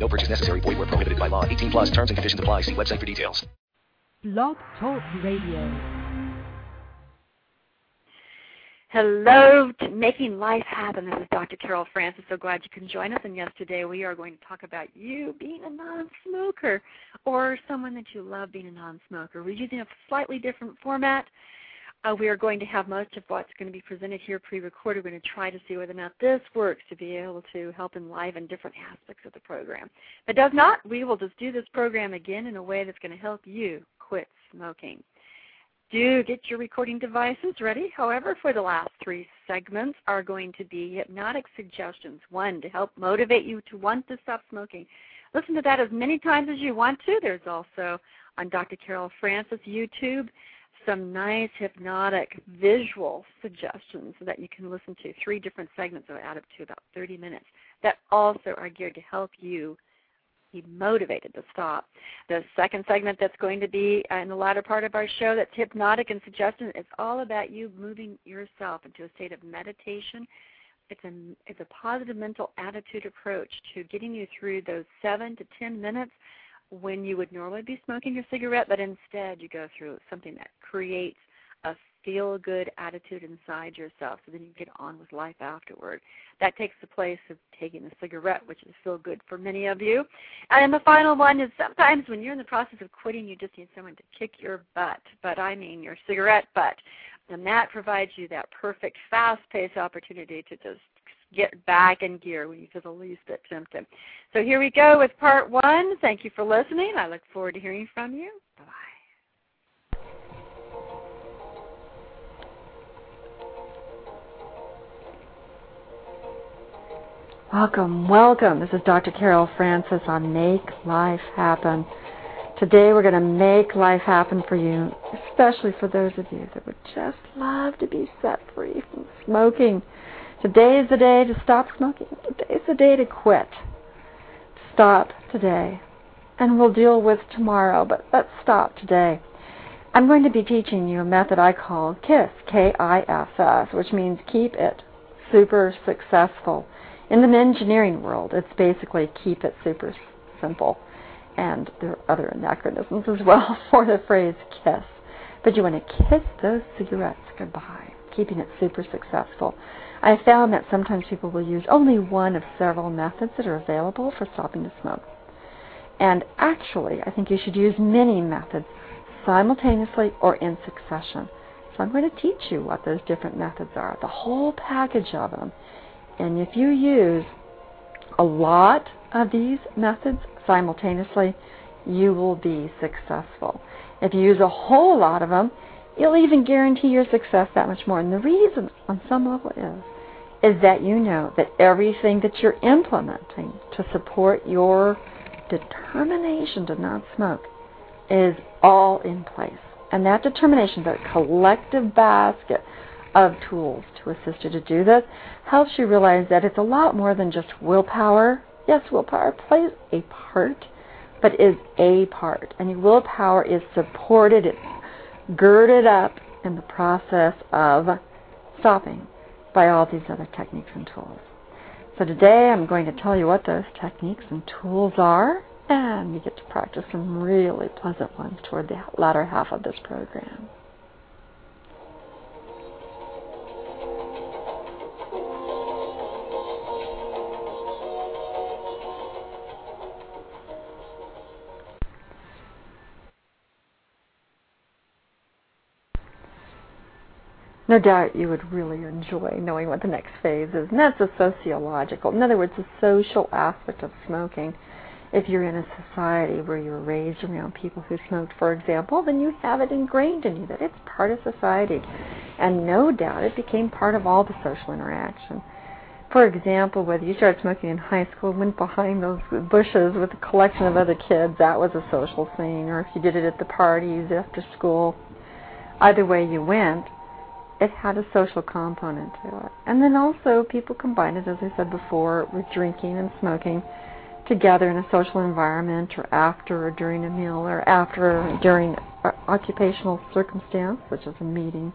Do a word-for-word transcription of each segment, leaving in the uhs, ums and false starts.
No purchase necessary. Void where prohibited by law. eighteen plus terms and conditions apply. See website for details. Blog Talk Radio. Hello to Making Life Happen. This is Doctor Carol Francis. So glad you can join us. And yes, today we are going to talk about you being a non-smoker or someone that you love being a non-smoker. We're using a slightly different format. Uh, we are going to have most of what's going to be presented here pre-recorded. We're going to try to see whether or not this works to be able to help enliven different aspects of the program. If it does not, we will just do this program again in a way that's going to help you quit smoking. Do get your recording devices ready. However, for the last three segments are going to be hypnotic suggestions. One, to help motivate you to want to stop smoking. Listen to that as many times as you want to. There's also on Doctor Carol Francis YouTube some nice hypnotic visual suggestions that you can listen to. Three different segments that will add up to about thirty minutes that also are geared to help you be motivated to stop. The second segment that's going to be in the latter part of our show that's hypnotic and suggestion is all about you moving yourself into a state of meditation. It's a, it's a positive mental attitude approach to getting you through those seven to ten minutes when you would normally be smoking your cigarette, but instead you go through something that creates a feel-good attitude inside yourself, so then you get on with life afterward. That takes the place of taking a cigarette, which is feel-good for many of you. And the final one is sometimes when you're in the process of quitting, you just need someone to kick your butt, but I mean your cigarette butt, and that provides you that perfect, fast-paced opportunity to just get back in gear when you feel the least bit tempted. So here we go with part one. Thank you for listening. I look forward to hearing from you. Bye-bye. Welcome, welcome. This is Doctor Carol Francis on Make Life Happen. Today we're going to make life happen for you, especially for those of you that would just love to be set free from smoking. Today is the day to stop smoking. Today is the day to quit. Stop today. And we'll deal with tomorrow, but let's stop today. I'm going to be teaching you a method I call KISS, K I S S, which means keep it super successful. In the engineering world, it's basically keep it super simple. And there are other anachronisms as well for the phrase KISS. But you want to kiss those cigarettes goodbye, keeping it super successful. I found that sometimes people will use only one of several methods that are available for stopping to smoke. And actually, I think you should use many methods simultaneously or in succession. So I'm going to teach you what those different methods are, the whole package of them. And if you use a lot of these methods simultaneously, you will be successful. If you use a whole lot of them, you'll even guarantee your success that much more. And the reason on some level is is that you know that everything that you're implementing to support your determination to not smoke is all in place. And that determination, that collective basket of tools to assist you to do this, helps you realize that it's a lot more than just willpower. Yes, willpower plays a part, but is a part. And your willpower is supported, it's girded up in the process of stopping by all these other techniques and tools. So today I'm going to tell you what those techniques and tools are, and you get to practice some really pleasant ones toward the latter half of this program. No doubt you would really enjoy knowing what the next phase is, and that's the sociological. In other words, the social aspect of smoking. If you're in a society where you were raised around people who smoked, for example, then you have it ingrained in you that it's part of society. And no doubt it became part of all the social interaction. For example, whether you started smoking in high school, went behind those bushes with a collection of other kids, that was a social thing, or if you did it at the parties, after school, either way you went, it had a social component to it. And then also people combined it, as I said before, with drinking and smoking together in a social environment or after or during a meal or after or during an occupational circumstance, such as a meeting.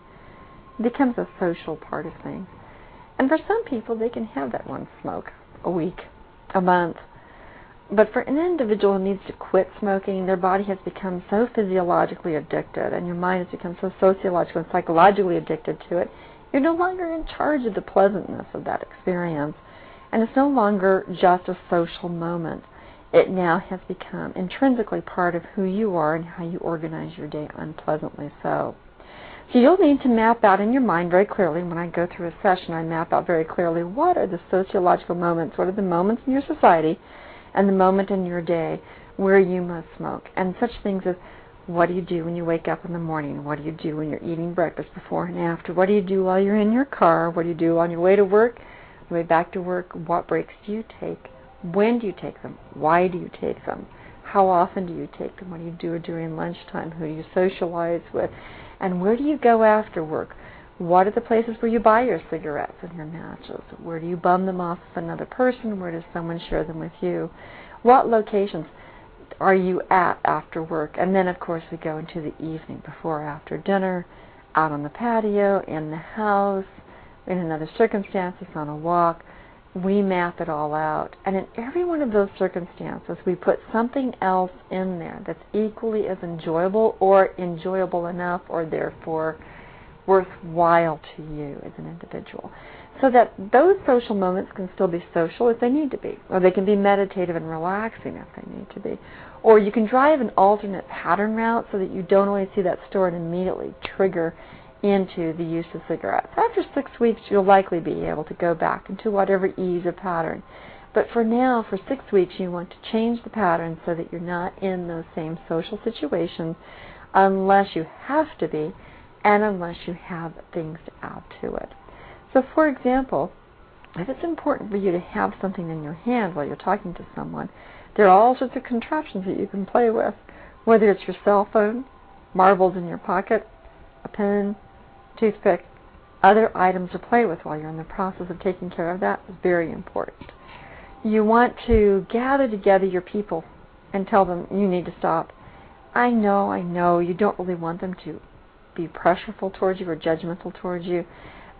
It becomes a social part of things. And for some people, they can have that one smoke a week, a month. But for an individual who needs to quit smoking, their body has become so physiologically addicted, and your mind has become so sociologically and psychologically addicted to it, you're no longer in charge of the pleasantness of that experience. And it's no longer just a social moment. It now has become intrinsically part of who you are and how you organize your day, unpleasantly so. So you'll need to map out in your mind very clearly, when I go through a session, I map out very clearly what are the sociological moments, what are the moments in your society and the moment in your day where you must smoke. And such things as, what do you do when you wake up in the morning? What do you do when you're eating breakfast, before and after? What do you do while you're in your car? What do you do on your way to work, way back to work? What breaks do you take? When do you take them? Why do you take them? How often do you take them? What do you do during lunchtime? Who do you socialize with? And where do you go after work? What are the places where you buy your cigarettes and your matches? Where do you bum them off of another person? Where does someone share them with you? What locations are you at after work? And then, of course, we go into the evening, before or after dinner, out on the patio, in the house, in another circumstance, on a walk. We map it all out. And in every one of those circumstances, we put something else in there that's equally as enjoyable or enjoyable enough or therefore worthwhile to you as an individual, so that those social moments can still be social if they need to be, or they can be meditative and relaxing if they need to be, or you can drive an alternate pattern route so that you don't always see that store and immediately trigger into the use of cigarettes. After six weeks, you'll likely be able to go back into whatever ease of pattern. But for now, for six weeks, you want to change the pattern so that you're not in those same social situations unless you have to be, and unless you have things to add to it. So, for example, if it's important for you to have something in your hand while you're talking to someone, there are all sorts of contraptions that you can play with, whether it's your cell phone, marbles in your pocket, a pen, toothpick, other items to play with while you're in the process of taking care of that is very important. You want to gather together your people and tell them you need to stop. I know, I know, you don't really want them to be pressureful towards you or judgmental towards you,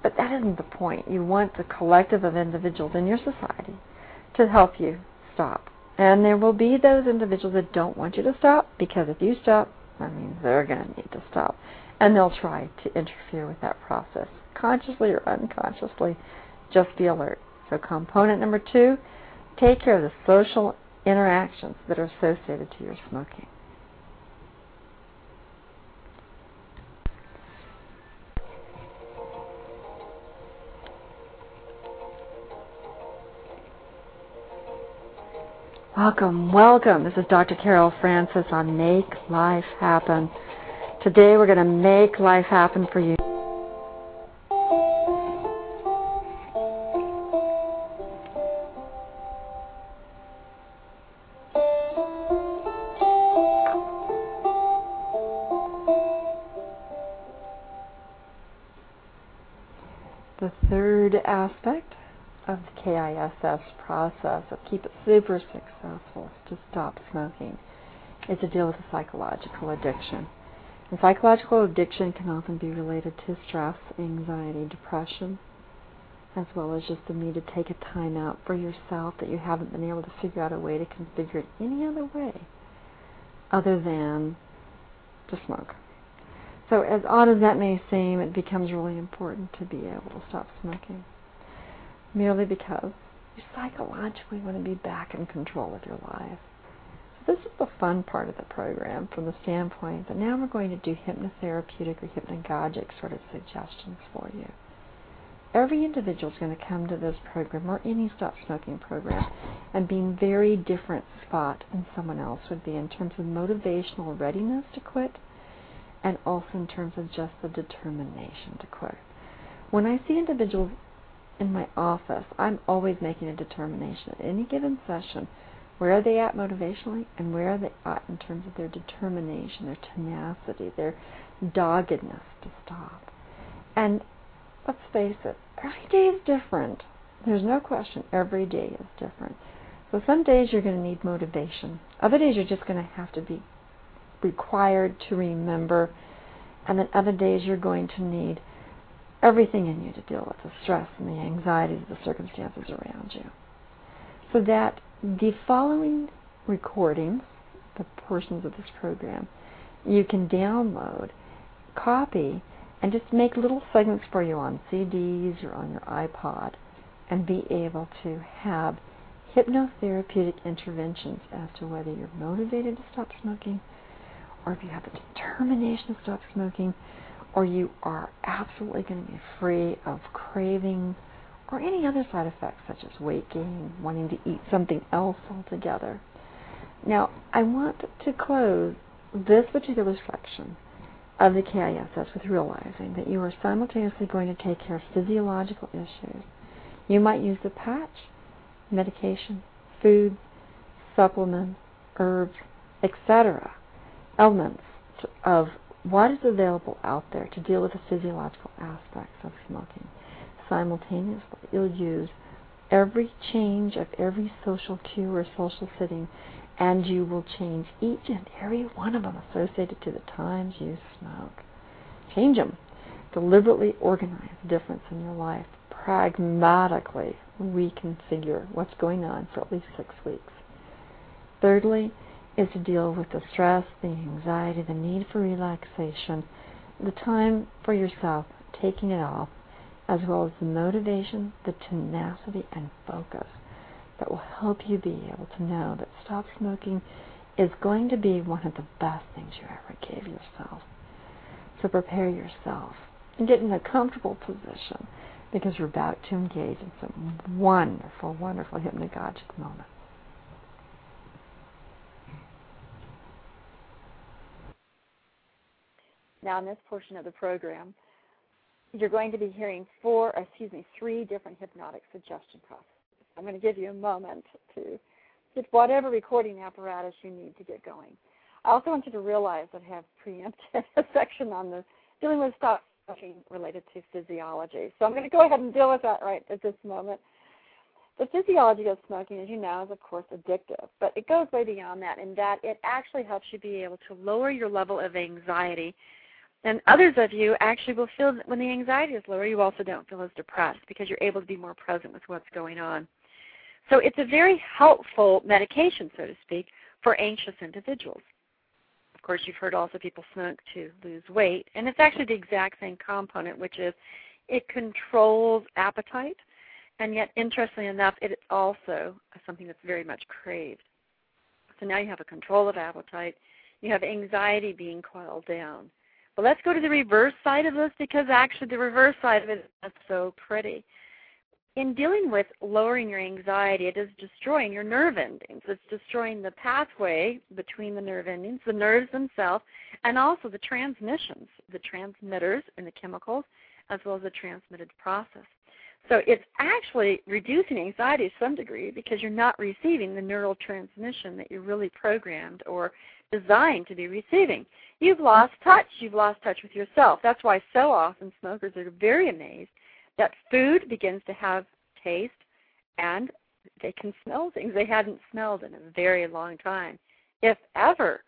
but that isn't the point. You want the collective of individuals in your society to help you stop. And there will be those individuals that don't want you to stop, because if you stop, that means they're going to need to stop. And they'll try to interfere with that process, consciously or unconsciously. Just be alert. So component number two, take care of the social interactions that are associated to your smoking. Welcome, welcome. This is Doctor Carol Francis on Make Life Happen. Today we're going to make life happen for you. The third aspect of the KISS process of keep it super successful to stop smoking is to deal with a psychological addiction. And psychological addiction can often be related to stress, anxiety, depression, as well as just the need to take a time out for yourself that you haven't been able to figure out a way to configure it any other way other than to smoke. So as odd as that may seem, it becomes really important to be able to stop smoking, merely because you psychologically want to be back in control of your life. So this is the fun part of the program from the standpoint that now we're going to do hypnotherapeutic or hypnagogic sort of suggestions for you. Every individual is going to come to this program or any stop smoking program and be in very different spot than someone else would be in terms of motivational readiness to quit, and also in terms of just the determination to quit. When I see individuals in my office, I'm always making a determination at any given session. Where are they at motivationally, and where are they at in terms of their determination, their tenacity, their doggedness to stop? And let's face it, every day is different. There's no question, every day is different. So some days you're going to need motivation. Other days you're just going to have to be required to remember. And then other days you're going to need everything in you to deal with the stress and the anxieties, the circumstances around you. So that the following recordings, the portions of this program, you can download, copy, and just make little segments for you on C Ds or on your iPod, and be able to have hypnotherapeutic interventions as to whether you're motivated to stop smoking, or if you have a determination to stop smoking, or you are absolutely going to be free of cravings or any other side effects such as weight gain, wanting to eat something else altogether. Now, I want to close this particular section of the K I S S with realizing that you are simultaneously going to take care of physiological issues. You might use the patch, medication, foods, supplements, herbs, et cetera, elements of what is available out there to deal with the physiological aspects of smoking. Simultaneously, you'll use every change of every social cue or social sitting, and you will change each and every one of them associated to the times you smoke. Change them. Deliberately organize the difference in your life. Pragmatically reconfigure what's going on for at least six weeks. Thirdly, is to deal with the stress, the anxiety, the need for relaxation, the time for yourself, taking it off, as well as the motivation, the tenacity, and focus that will help you be able to know that stop smoking is going to be one of the best things you ever gave yourself. So prepare yourself and get in a comfortable position, because we're about to engage in some wonderful, wonderful hypnagogic moments. Now, in this portion of the program, you're going to be hearing four, excuse me, three different hypnotic suggestion processes. I'm going to give you a moment to get whatever recording apparatus you need to get going. I also want you to realize that I have preempted a section on the dealing with stop smoking related to physiology. So I'm going to go ahead and deal with that right at this moment. The physiology of smoking, as you know, is, of course, addictive, but it goes way beyond that in that it actually helps you be able to lower your level of anxiety. And others of you actually will feel that when the anxiety is lower, you also don't feel as depressed because you're able to be more present with what's going on. So it's a very helpful medication, so to speak, for anxious individuals. Of course, you've heard also people smoke to lose weight, and it's actually the exact same component, which is it controls appetite, and yet, interestingly enough, it is also something that's very much craved. So now you have a control of appetite. You have anxiety being coiled down. But let's go to the reverse side of this, because actually the reverse side of it is not so pretty. In dealing with lowering your anxiety, it is destroying your nerve endings. It's destroying the pathway between the nerve endings, the nerves themselves, and also the transmissions, the transmitters and the chemicals, as well as the transmitted process. So it's actually reducing anxiety to some degree because you're not receiving the neural transmission that you're really programmed or designed to be receiving. You've lost touch. You've lost touch with yourself. That's why so often smokers are very amazed that food begins to have taste and they can smell things they hadn't smelled in a very long time, if ever,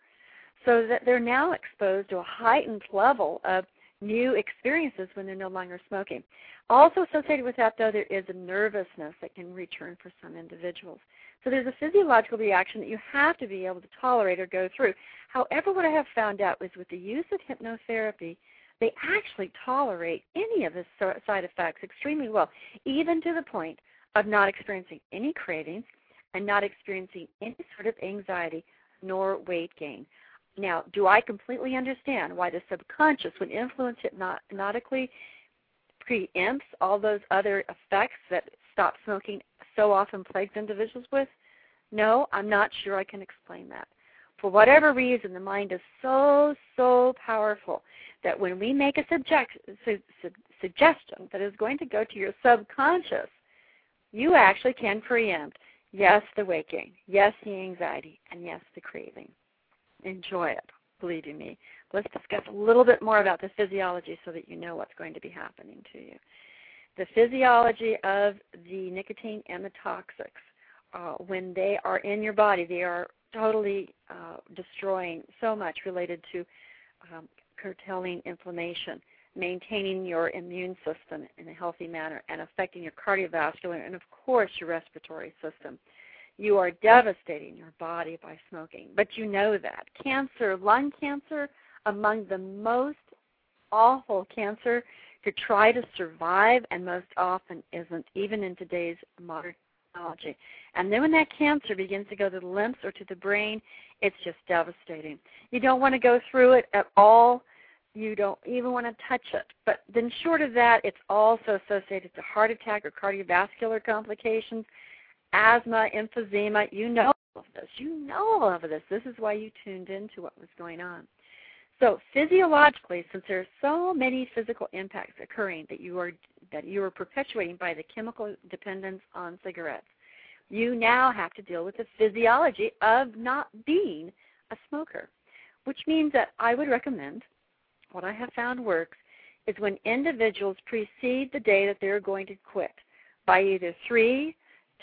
so that they're now exposed to a heightened level of new experiences when they're no longer smoking. Also associated with that, though, there is a nervousness that can return for some individuals. So there's a physiological reaction that you have to be able to tolerate or go through. However, what I have found out is with the use of hypnotherapy, they actually tolerate any of the side effects extremely well, even to the point of not experiencing any cravings and not experiencing any sort of anxiety nor weight gain. Now, do I completely understand why the subconscious, when influenced hypnotically, preempts all those other effects that stop smoking so often plagues individuals with? No, I'm not sure I can explain that. For whatever reason, the mind is so, so powerful that when we make a subject, suggestion that is going to go to your subconscious, you actually can preempt, yes, the waking, yes, the anxiety, and yes, the craving. Enjoy it, believe you me. Let's discuss a little bit more about the physiology so that you know what's going to be happening to you. The physiology of the nicotine and the toxics, uh, when they are in your body, they are totally uh, destroying so much related to um, curtailing inflammation, maintaining your immune system in a healthy manner, and affecting your cardiovascular and, of course, your respiratory system. You are devastating your body by smoking, but you know that. Cancer, lung cancer, among the most awful cancer to try to survive and most often isn't, even in today's modern technology. And then when that cancer begins to go to the lymphs or to the brain, it's just devastating. You don't want to go through it at all. You don't even want to touch it. But then short of that, it's also associated to heart attack or cardiovascular complications, asthma, emphysema. You know all of this. You know all of this. This is why you tuned into what was going on. So physiologically, since there are so many physical impacts occurring that you are that you are perpetuating by the chemical dependence on cigarettes, you now have to deal with the physiology of not being a smoker, which means that I would recommend, what I have found works, is when individuals precede the day that they're going to quit by either three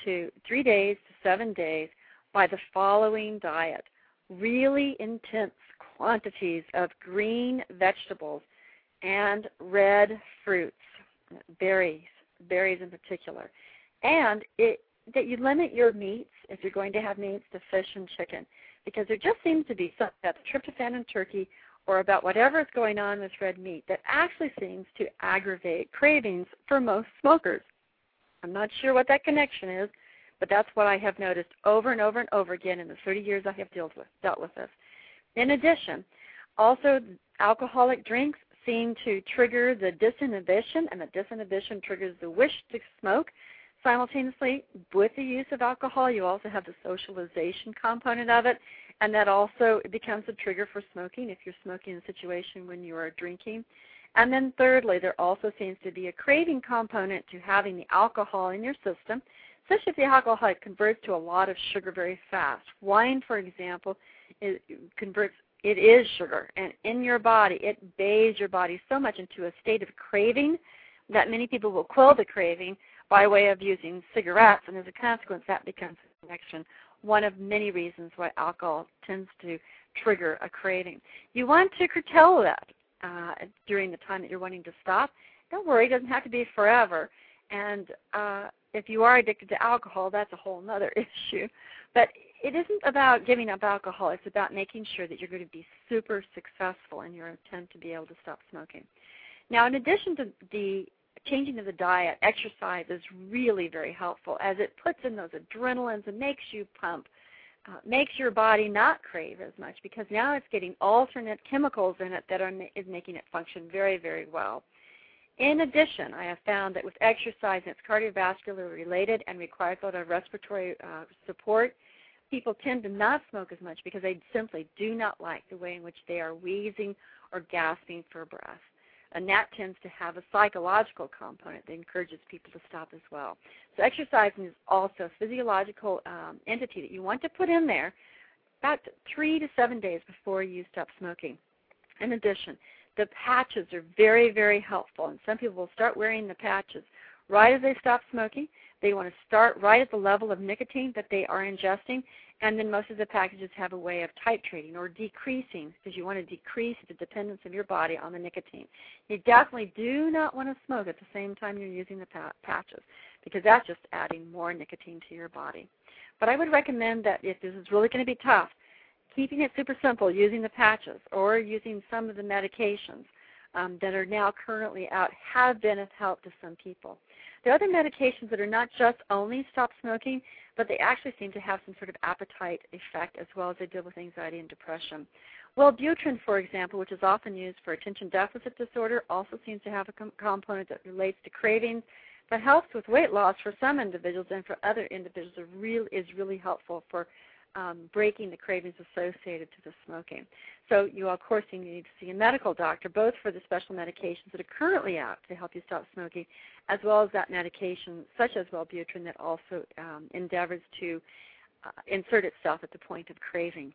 to three days to seven days by the following diet, really intense quantities of green vegetables and red fruits, berries, berries in particular, and it, that you limit your meats, if you're going to have meats, to fish and chicken, because there just seems to be something about tryptophan in turkey or about whatever is going on with red meat that actually seems to aggravate cravings for most smokers. I'm not sure what that connection is, but that's what I have noticed over and over and over again in the thirty years I have dealt with, dealt with this. In addition, also alcoholic drinks seem to trigger the disinhibition, and the disinhibition triggers the wish to smoke. Simultaneously, with the use of alcohol, you also have the socialization component of it, and that also becomes a trigger for smoking if you're smoking in a situation when you are drinking. And then thirdly, there also seems to be a craving component to having the alcohol in your system, especially if the alcohol converts to a lot of sugar very fast. Wine, for example, it converts, it is sugar, and in your body, it bathes your body so much into a state of craving that many people will quell the craving by way of using cigarettes, and as a consequence, that becomes a connection, one of many reasons why alcohol tends to trigger a craving. You want to curtail that uh, during the time that you're wanting to stop. Don't worry, it doesn't have to be forever, and uh, if you are addicted to alcohol, that's a whole other issue, but it isn't about giving up alcohol. It's about making sure that you're going to be super successful in your attempt to be able to stop smoking. Now, in addition to the changing of the diet, exercise is really very helpful as it puts in those adrenalines and makes you pump, uh, makes your body not crave as much because now it's getting alternate chemicals in it that are ma- is making it function very, very well. In addition, I have found that with exercise, it's cardiovascular related and requires a lot of respiratory uh, support. People tend to not smoke as much because they simply do not like the way in which they are wheezing or gasping for breath. And that tends to have a psychological component that encourages people to stop as well. So exercising is also a physiological um, entity that you want to put in there about three to seven days before you stop smoking. In addition, the patches are very, very helpful, and some people will start wearing the patches right as they stop smoking. They want to start right at the level of nicotine that they are ingesting, and then most of the packages have a way of titrating or decreasing because you want to decrease the dependence of your body on the nicotine. You definitely do not want to smoke at the same time you're using the patches because that's just adding more nicotine to your body. But I would recommend that if this is really going to be tough, keeping it super simple, using the patches or using some of the medications um, that are now currently out have been of help to some people. There are other medications that are not just only stop smoking, but they actually seem to have some sort of appetite effect as well as they deal with anxiety and depression. Wellbutrin, for example, which is often used for attention deficit disorder, also seems to have a com- component that relates to cravings, but helps with weight loss for some individuals and for other individuals is really, is really helpful for um, breaking the cravings associated to the smoking. So you, of course, you need to see a medical doctor, both for the special medications that are currently out to help you stop smoking, as well as that medication such as Wellbutrin that also um, endeavors to uh, insert itself at the point of craving.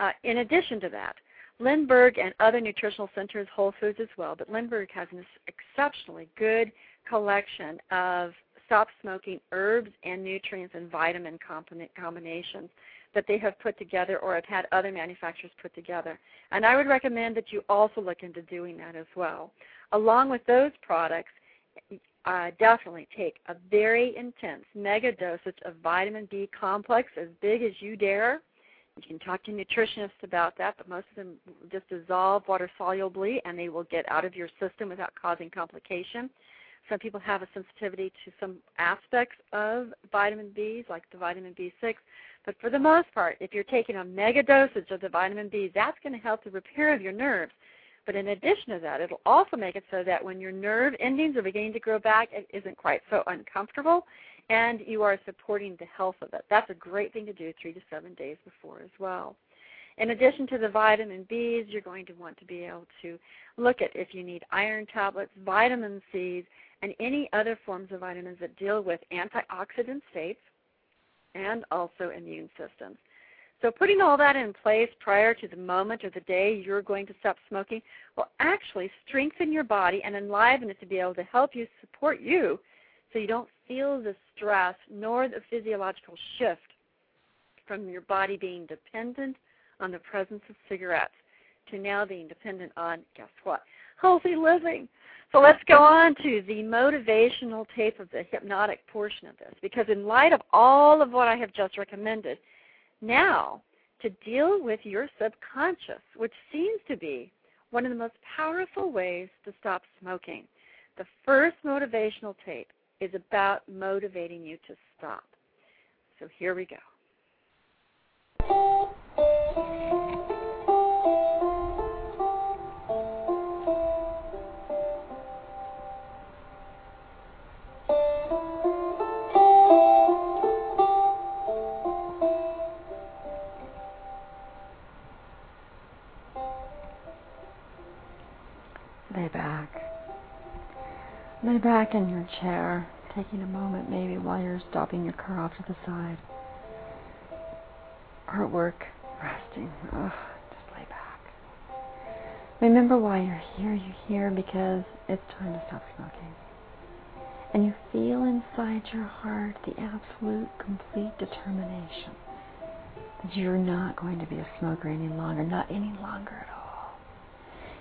Uh, in addition to that, Lindberg and other nutritional centers, Whole Foods as well, but Lindberg has an exceptionally good collection of stop-smoking herbs and nutrients and vitamin combinations that they have put together or have had other manufacturers put together. And I would recommend that you also look into doing that as well. Along with those products, uh, definitely take a very intense mega dosage of vitamin B complex, as big as you dare. You can talk to nutritionists about that, but most of them just dissolve water solubly and they will get out of your system without causing complication. Some people have a sensitivity to some aspects of vitamin Bs, like the vitamin B six, but for the most part, if you're taking a mega dosage of the vitamin B, that's going to help the repair of your nerves. But in addition to that, it'll also make it so that when your nerve endings are beginning to grow back, it isn't quite so uncomfortable, and you are supporting the health of it. That's a great thing to do three to seven days before as well. In addition to the vitamin Bs, you're going to want to be able to look at if you need iron tablets, vitamin Cs, and any other forms of vitamins that deal with antioxidant states and also immune systems. So putting all that in place prior to the moment or the day you're going to stop smoking will actually strengthen your body and enliven it to be able to help you support you so you don't feel the stress nor the physiological shift from your body being dependent on the presence of cigarettes to now being dependent on, guess what, healthy living. So let's go on to the motivational tape of the hypnotic portion of this, because in light of all of what I have just recommended, now to deal with your subconscious, which seems to be one of the most powerful ways to stop smoking. The first motivational tape is about motivating you to stop. So here we go. Lay back in your chair, taking a moment maybe while you're stopping your car off to the side. Or at work, resting. Ugh, just lay back. Remember why you're here. You're here because it's time to stop smoking. And you feel inside your heart the absolute, complete determination that you're not going to be a smoker any longer, not any longer at all.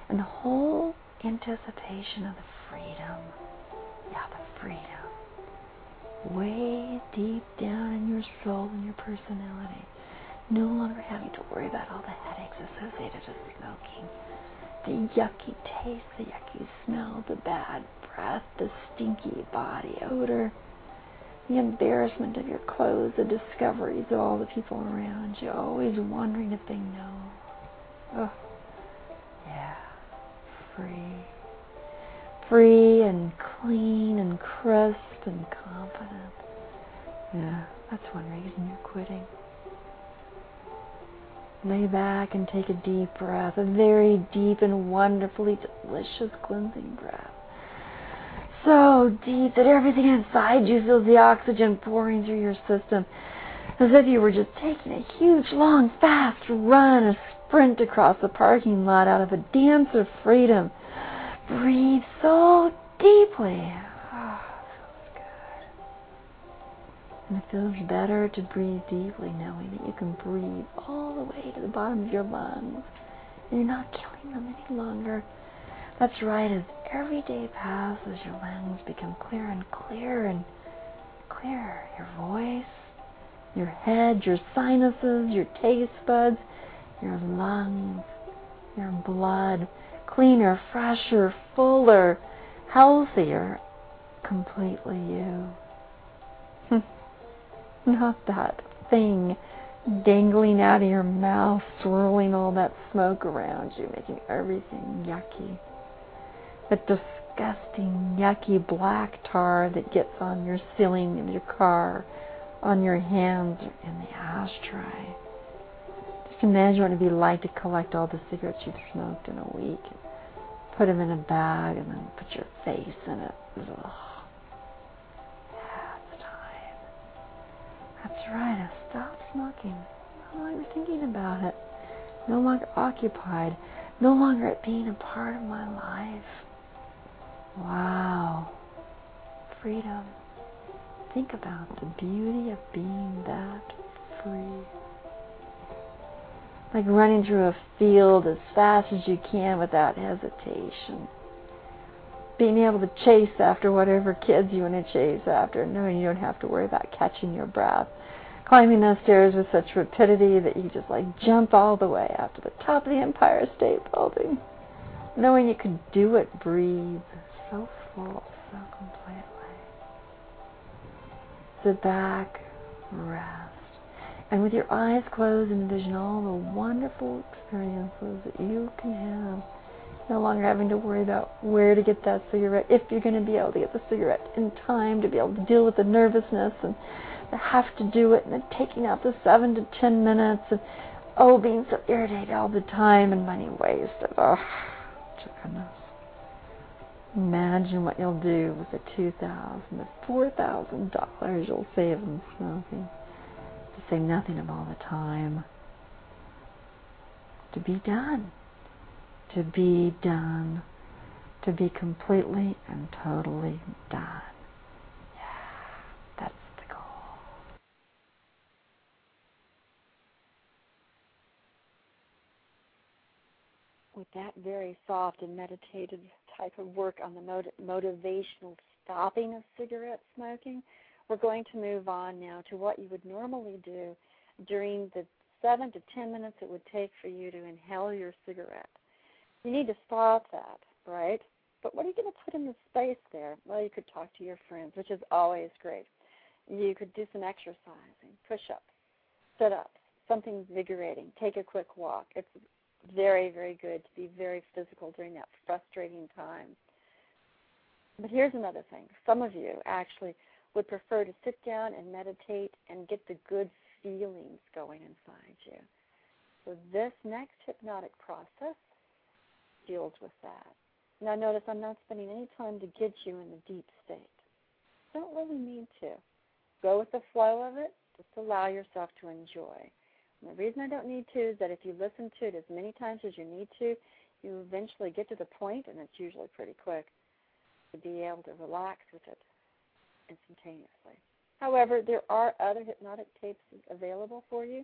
And the whole anticipation of the freedom. Yeah, the freedom. Way deep down in your soul and your personality. No longer having to worry about all the headaches associated with smoking. The yucky taste, the yucky smell, the bad breath, the stinky body odor, the embarrassment of your clothes, the discoveries of all the people around you, always wondering if they know. Oh, yeah, free. Free and clean and crisp and confident. Yeah, that's one reason you're quitting. Lay back and take a deep breath, a very deep and wonderfully delicious cleansing breath. So deep that everything inside you feels the oxygen pouring through your system, as if you were just taking a huge, long, fast run, a sprint across the parking lot out of a dance of freedom. Breathe so deeply. Oh, feels good. And it feels better to breathe deeply, knowing that you can breathe all the way to the bottom of your lungs. And you're not killing them any longer. That's right, as every day passes, your lungs become clearer and clearer and clearer. Your voice, your head, your sinuses, your taste buds, your lungs, your blood. Cleaner, fresher, fuller, healthier, completely you. Not that thing dangling out of your mouth, swirling all that smoke around you, making everything yucky. That disgusting, yucky black tar that gets on your ceiling of your car, on your hands in the ashtray. Just imagine what it would be like to collect all the cigarettes you've smoked in a week, put them in a bag, and then put your face in it. Ugh. That's time. That's right. I stopped smoking. No longer thinking about it. No longer occupied. No longer it being a part of my life. Wow. Freedom. Think about the beauty of being that free. Like running through a field as fast as you can without hesitation. Being able to chase after whatever kids you want to chase after, knowing you don't have to worry about catching your breath. Climbing those stairs with such rapidity that you just like jump all the way up to the top of the Empire State Building. Knowing you could do it, breathe. So full, so completely. Sit back, rest. And with your eyes closed, envision all the wonderful experiences that you can have. No longer having to worry about where to get that cigarette, if you're going to be able to get the cigarette in time to be able to deal with the nervousness and the have to do it and then taking out the seven to ten minutes and, oh, being so irritated all the time and money wasted. Oh, goodness. Imagine what you'll do with the two thousand dollars, the four thousand dollars you'll save in smoking. To say nothing of all the time. To be done. To be done. To be completely and totally done. Yeah, that's the goal. With that very soft and meditative type of work on the motiv- motivational stopping of cigarette smoking, we're going to move on now to what you would normally do during the seven to ten minutes it would take for you to inhale your cigarette. You need to stop that, right? But what are you going to put in the space there? Well, you could talk to your friends, which is always great. You could do some exercising, push-ups, sit-ups, something invigorating. Take a quick walk. It's very, very good to be very physical during that frustrating time. But here's another thing. Some of you actually would prefer to sit down and meditate and get the good feelings going inside you. So this next hypnotic process deals with that. Now notice I'm not spending any time to get you in the deep state. Don't really need to. Go with the flow of it. Just allow yourself to enjoy. And the reason I don't need to is that if you listen to it as many times as you need to, you eventually get to the point, and it's usually pretty quick, to be able to relax with it instantaneously. However, there are other hypnotic tapes available for you,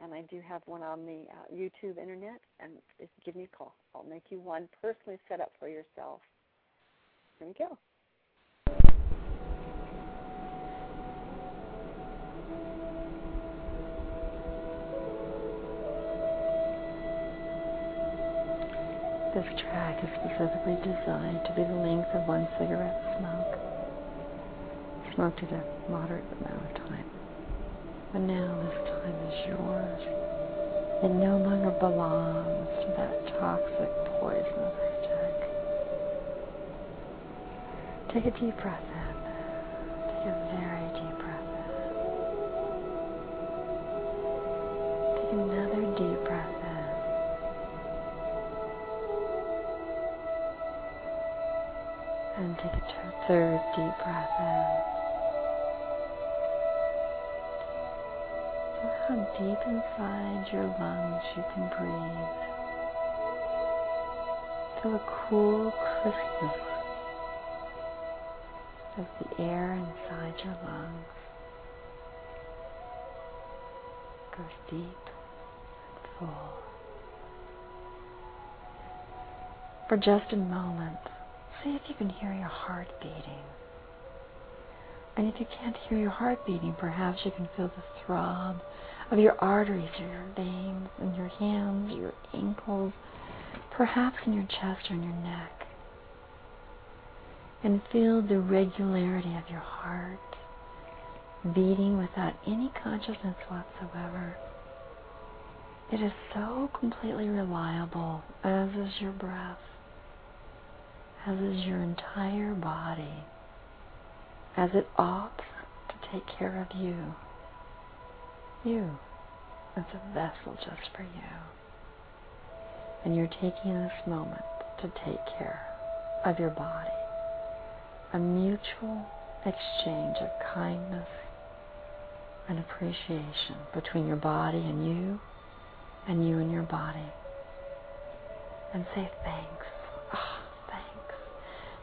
and I do have one on the uh, YouTube internet, and just give me a call. I'll make you one personally set up for yourself. Here we go. This track is specifically designed to be the length of one cigarette smoke. Smoked at a moderate amount of time. But now this time is yours. It no longer belongs to that toxic, poisonous stick. Take a deep breath in. Take a very deep breath in. Take another deep breath in. And take a third deep breath in. Look how deep inside your lungs you can breathe. Feel a cool crispness of the air inside your lungs. It goes deep and full. For just a moment, see if you can hear your heart beating. And if you can't hear your heart beating, perhaps you can feel the throb of your arteries or your veins in your hands, your ankles, perhaps in your chest or in your neck. And feel the regularity of your heart beating without any consciousness whatsoever. It is so completely reliable, as is your breath. As is your entire body, as it opts to take care of you you. It's a vessel just for you. And you're taking this moment to take care of your body. A mutual exchange of kindness and appreciation between your body and you, and you and your body. And say thanks. Oh, thanks.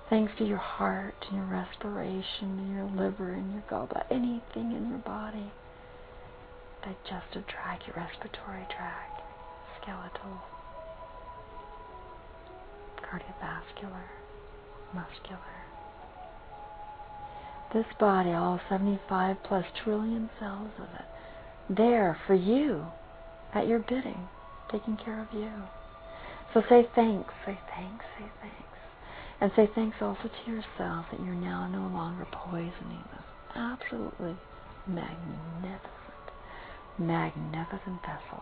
Thanks to your heart and your respiration and your liver and your gallbladder, anything in your body. Digestive tract, your respiratory tract, skeletal, cardiovascular, muscular. This body, all seventy-five plus trillion cells of it, there for you, at your bidding, taking care of you. So say thanks, say thanks, say thanks. And say thanks also to yourself that you're now no longer poisoning this absolutely magnificent, magnificent vessel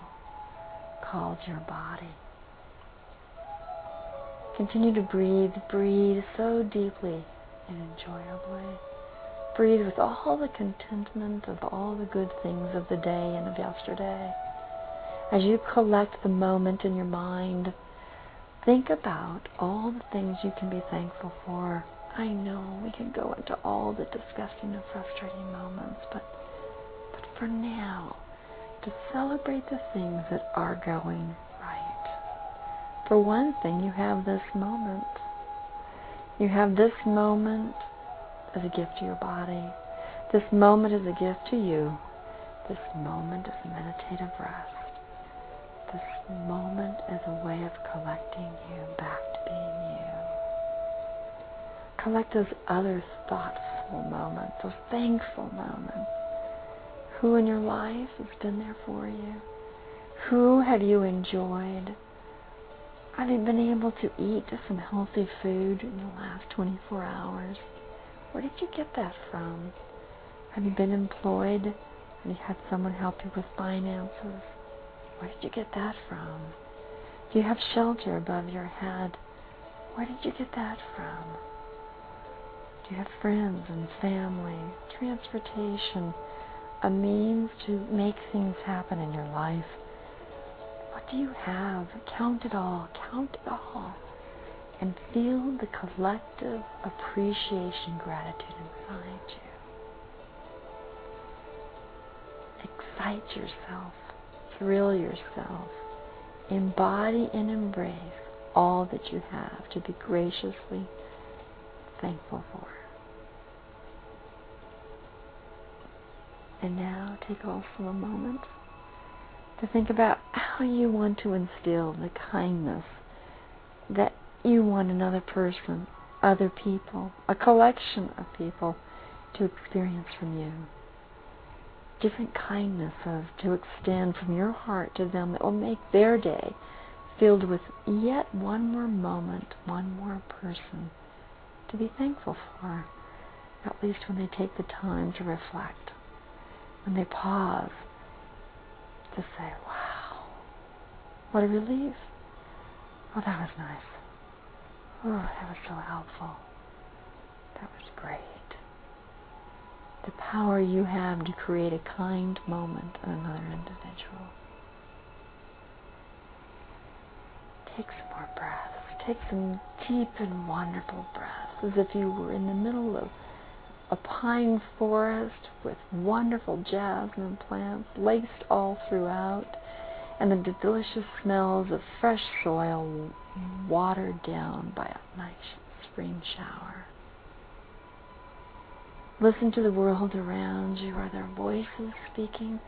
called your body. Continue to breathe, breathe so deeply and enjoyably. Breathe with all the contentment of all the good things of the day and of yesterday. As you collect the moment in your mind, think about all the things you can be thankful for. I know we can go into all the disgusting and frustrating moments, but, but for now, to celebrate the things that are going right. For one thing, you have this moment. You have this moment as a gift to your body. This moment is a gift to you. This moment is meditative rest. This moment is a way of collecting you back to being you. Collect those other thoughtful moments, those thankful moments. Who in your life has been there for you? Who have you enjoyed? Have you been able to eat some healthy food in the last twenty-four hours? Where did you get that from? Have you been employed? Have you had someone help you with finances? Where did you get that from? Do you have shelter above your head? Where did you get that from? Do you have friends and family, transportation, a means to make things happen in your life? What do you have? Count it all. Count it all. And feel the collective appreciation, gratitude inside you. Excite yourself. Thrill yourself. Embody and embrace all that you have to be graciously thankful for. And now take also a moment to think about how you want to instill the kindness that you want another person, other people, a collection of people to experience from you. Different kindnesses to extend from your heart to them that will make their day filled with yet one more moment, one more person to be thankful for, at least when they take the time to reflect, when they pause to say, wow, what a relief. Oh, that was nice. Oh, that was so helpful. That was great. The power you have to create a kind moment in another individual. Take some more breaths. Take some deep and wonderful breaths, as if you were in the middle of a pine forest with wonderful jasmine plants laced all throughout, and the delicious smells of fresh soil watered down by a nice spring shower. Listen to the world around you. Are there voices speaking?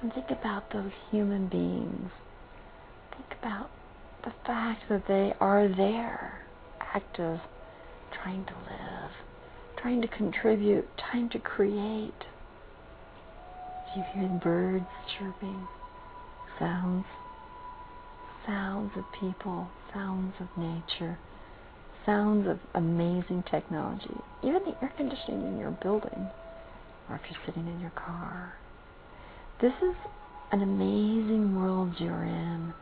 Then think about those human beings. Think about the fact that they are there, active, trying to live, trying to contribute, trying to create. Do you hear birds chirping? Sounds. Sounds of people, sounds of nature. Sounds of amazing technology, even the air conditioning in your building, or if you're sitting in your car. This is an amazing world you're in,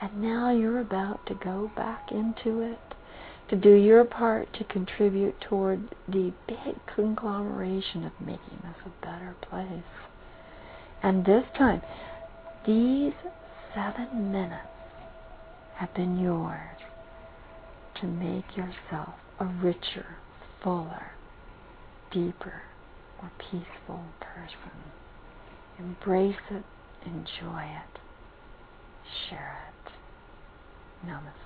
and now you're about to go back into it, to do your part to contribute toward the big conglomeration of making this a better place. And this time, these seven minutes have been yours to make yourself a richer, fuller, deeper, more peaceful person. Embrace it, enjoy it, share it. Namaste.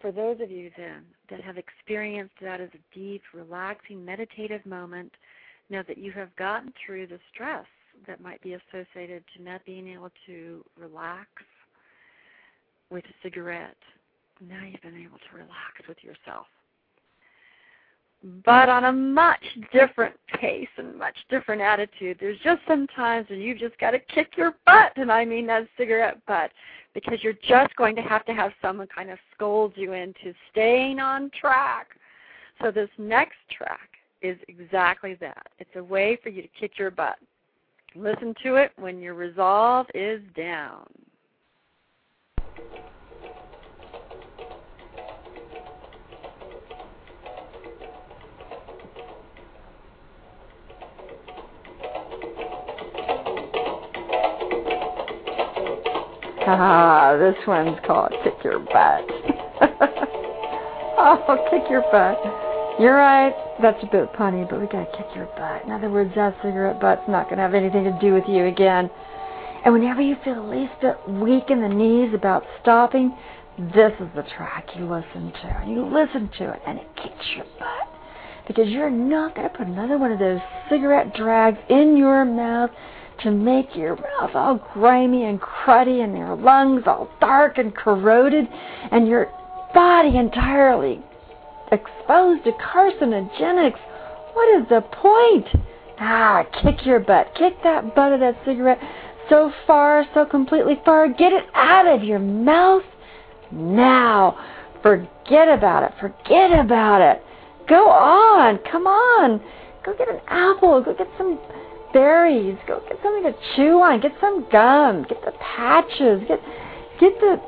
For those of you, then, that have experienced that as a deep, relaxing, meditative moment, know that you have gotten through the stress that might be associated to not being able to relax with a cigarette. Now you've been able to relax with yourself. But on a much different pace and much different attitude, there's just some times when you've just got to kick your butt, and I mean that cigarette butt, because you're just going to have to have someone kind of scold you into staying on track. So this next track is exactly that. It's a way for you to kick your butt. Listen to it when your resolve is down. Ah, this one's called Kick Your Butt. Oh, kick your butt. You're right. That's a bit punny, but we got to kick your butt. In other words, that cigarette butt's not going to have anything to do with you again. And whenever you feel the least bit weak in the knees about stopping, this is the track you listen to. You listen to it, and it kicks your butt. Because you're not going to put another one of those cigarette drags in your mouth to make your mouth all grimy and cruddy and your lungs all dark and corroded and your body entirely exposed to carcinogenics. What is the point? Ah, kick your butt. Kick that butt of that cigarette so far, so completely far. Get it out of your mouth now. Forget about it. Forget about it. Go on. Come on. Go get an apple. Go get some berries, go get something to chew on, get some gum, get the patches, get get the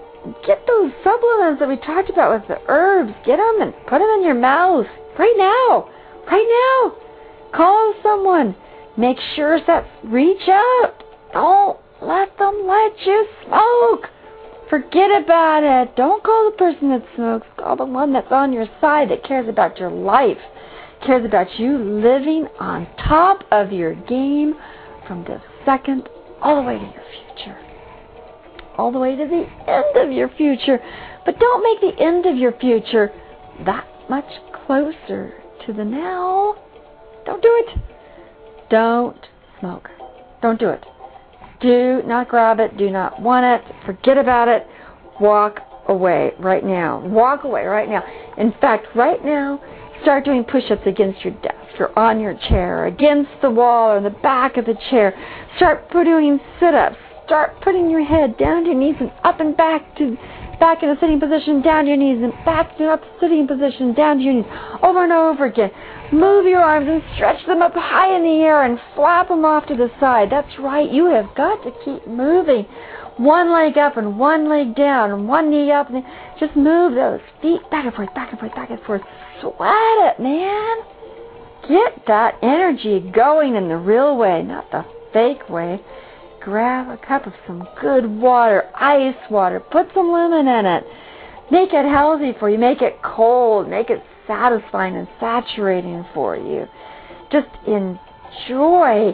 get those supplements that we talked about with the herbs, get them and put them in your mouth right now, right now. Call someone, make sure that reach up. Don't let them let you smoke. Forget about it. Don't call the person that smokes. Call the one that's on your side that cares about your life. Cares about you living on top of your game from the second all the way to your future. All the way to the end of your future. But don't make the end of your future that much closer to the now. Don't do it. Don't smoke. Don't do it. Do not grab it. Do not want it. Forget about it. Walk away right now. Walk away right now. In fact, right now, start doing push-ups against your desk or on your chair or against the wall or the back of the chair. Start doing sit-ups. Start putting your head down to your knees and up and back to back in a sitting position, down to your knees and back to up sitting position, down to your knees, over and over again. Move your arms and stretch them up high in the air and flap them off to the side. That's right. You have got to keep moving. One leg up and one leg down and one knee up. And just move those feet back and forth, back and forth, back and forth. Sweat it, man. Get that energy going in the real way, not the fake way. Grab a cup of some good water, ice water. Put some lemon in it. Make it healthy for you. Make it cold. Make it satisfying and saturating for you. Just enjoy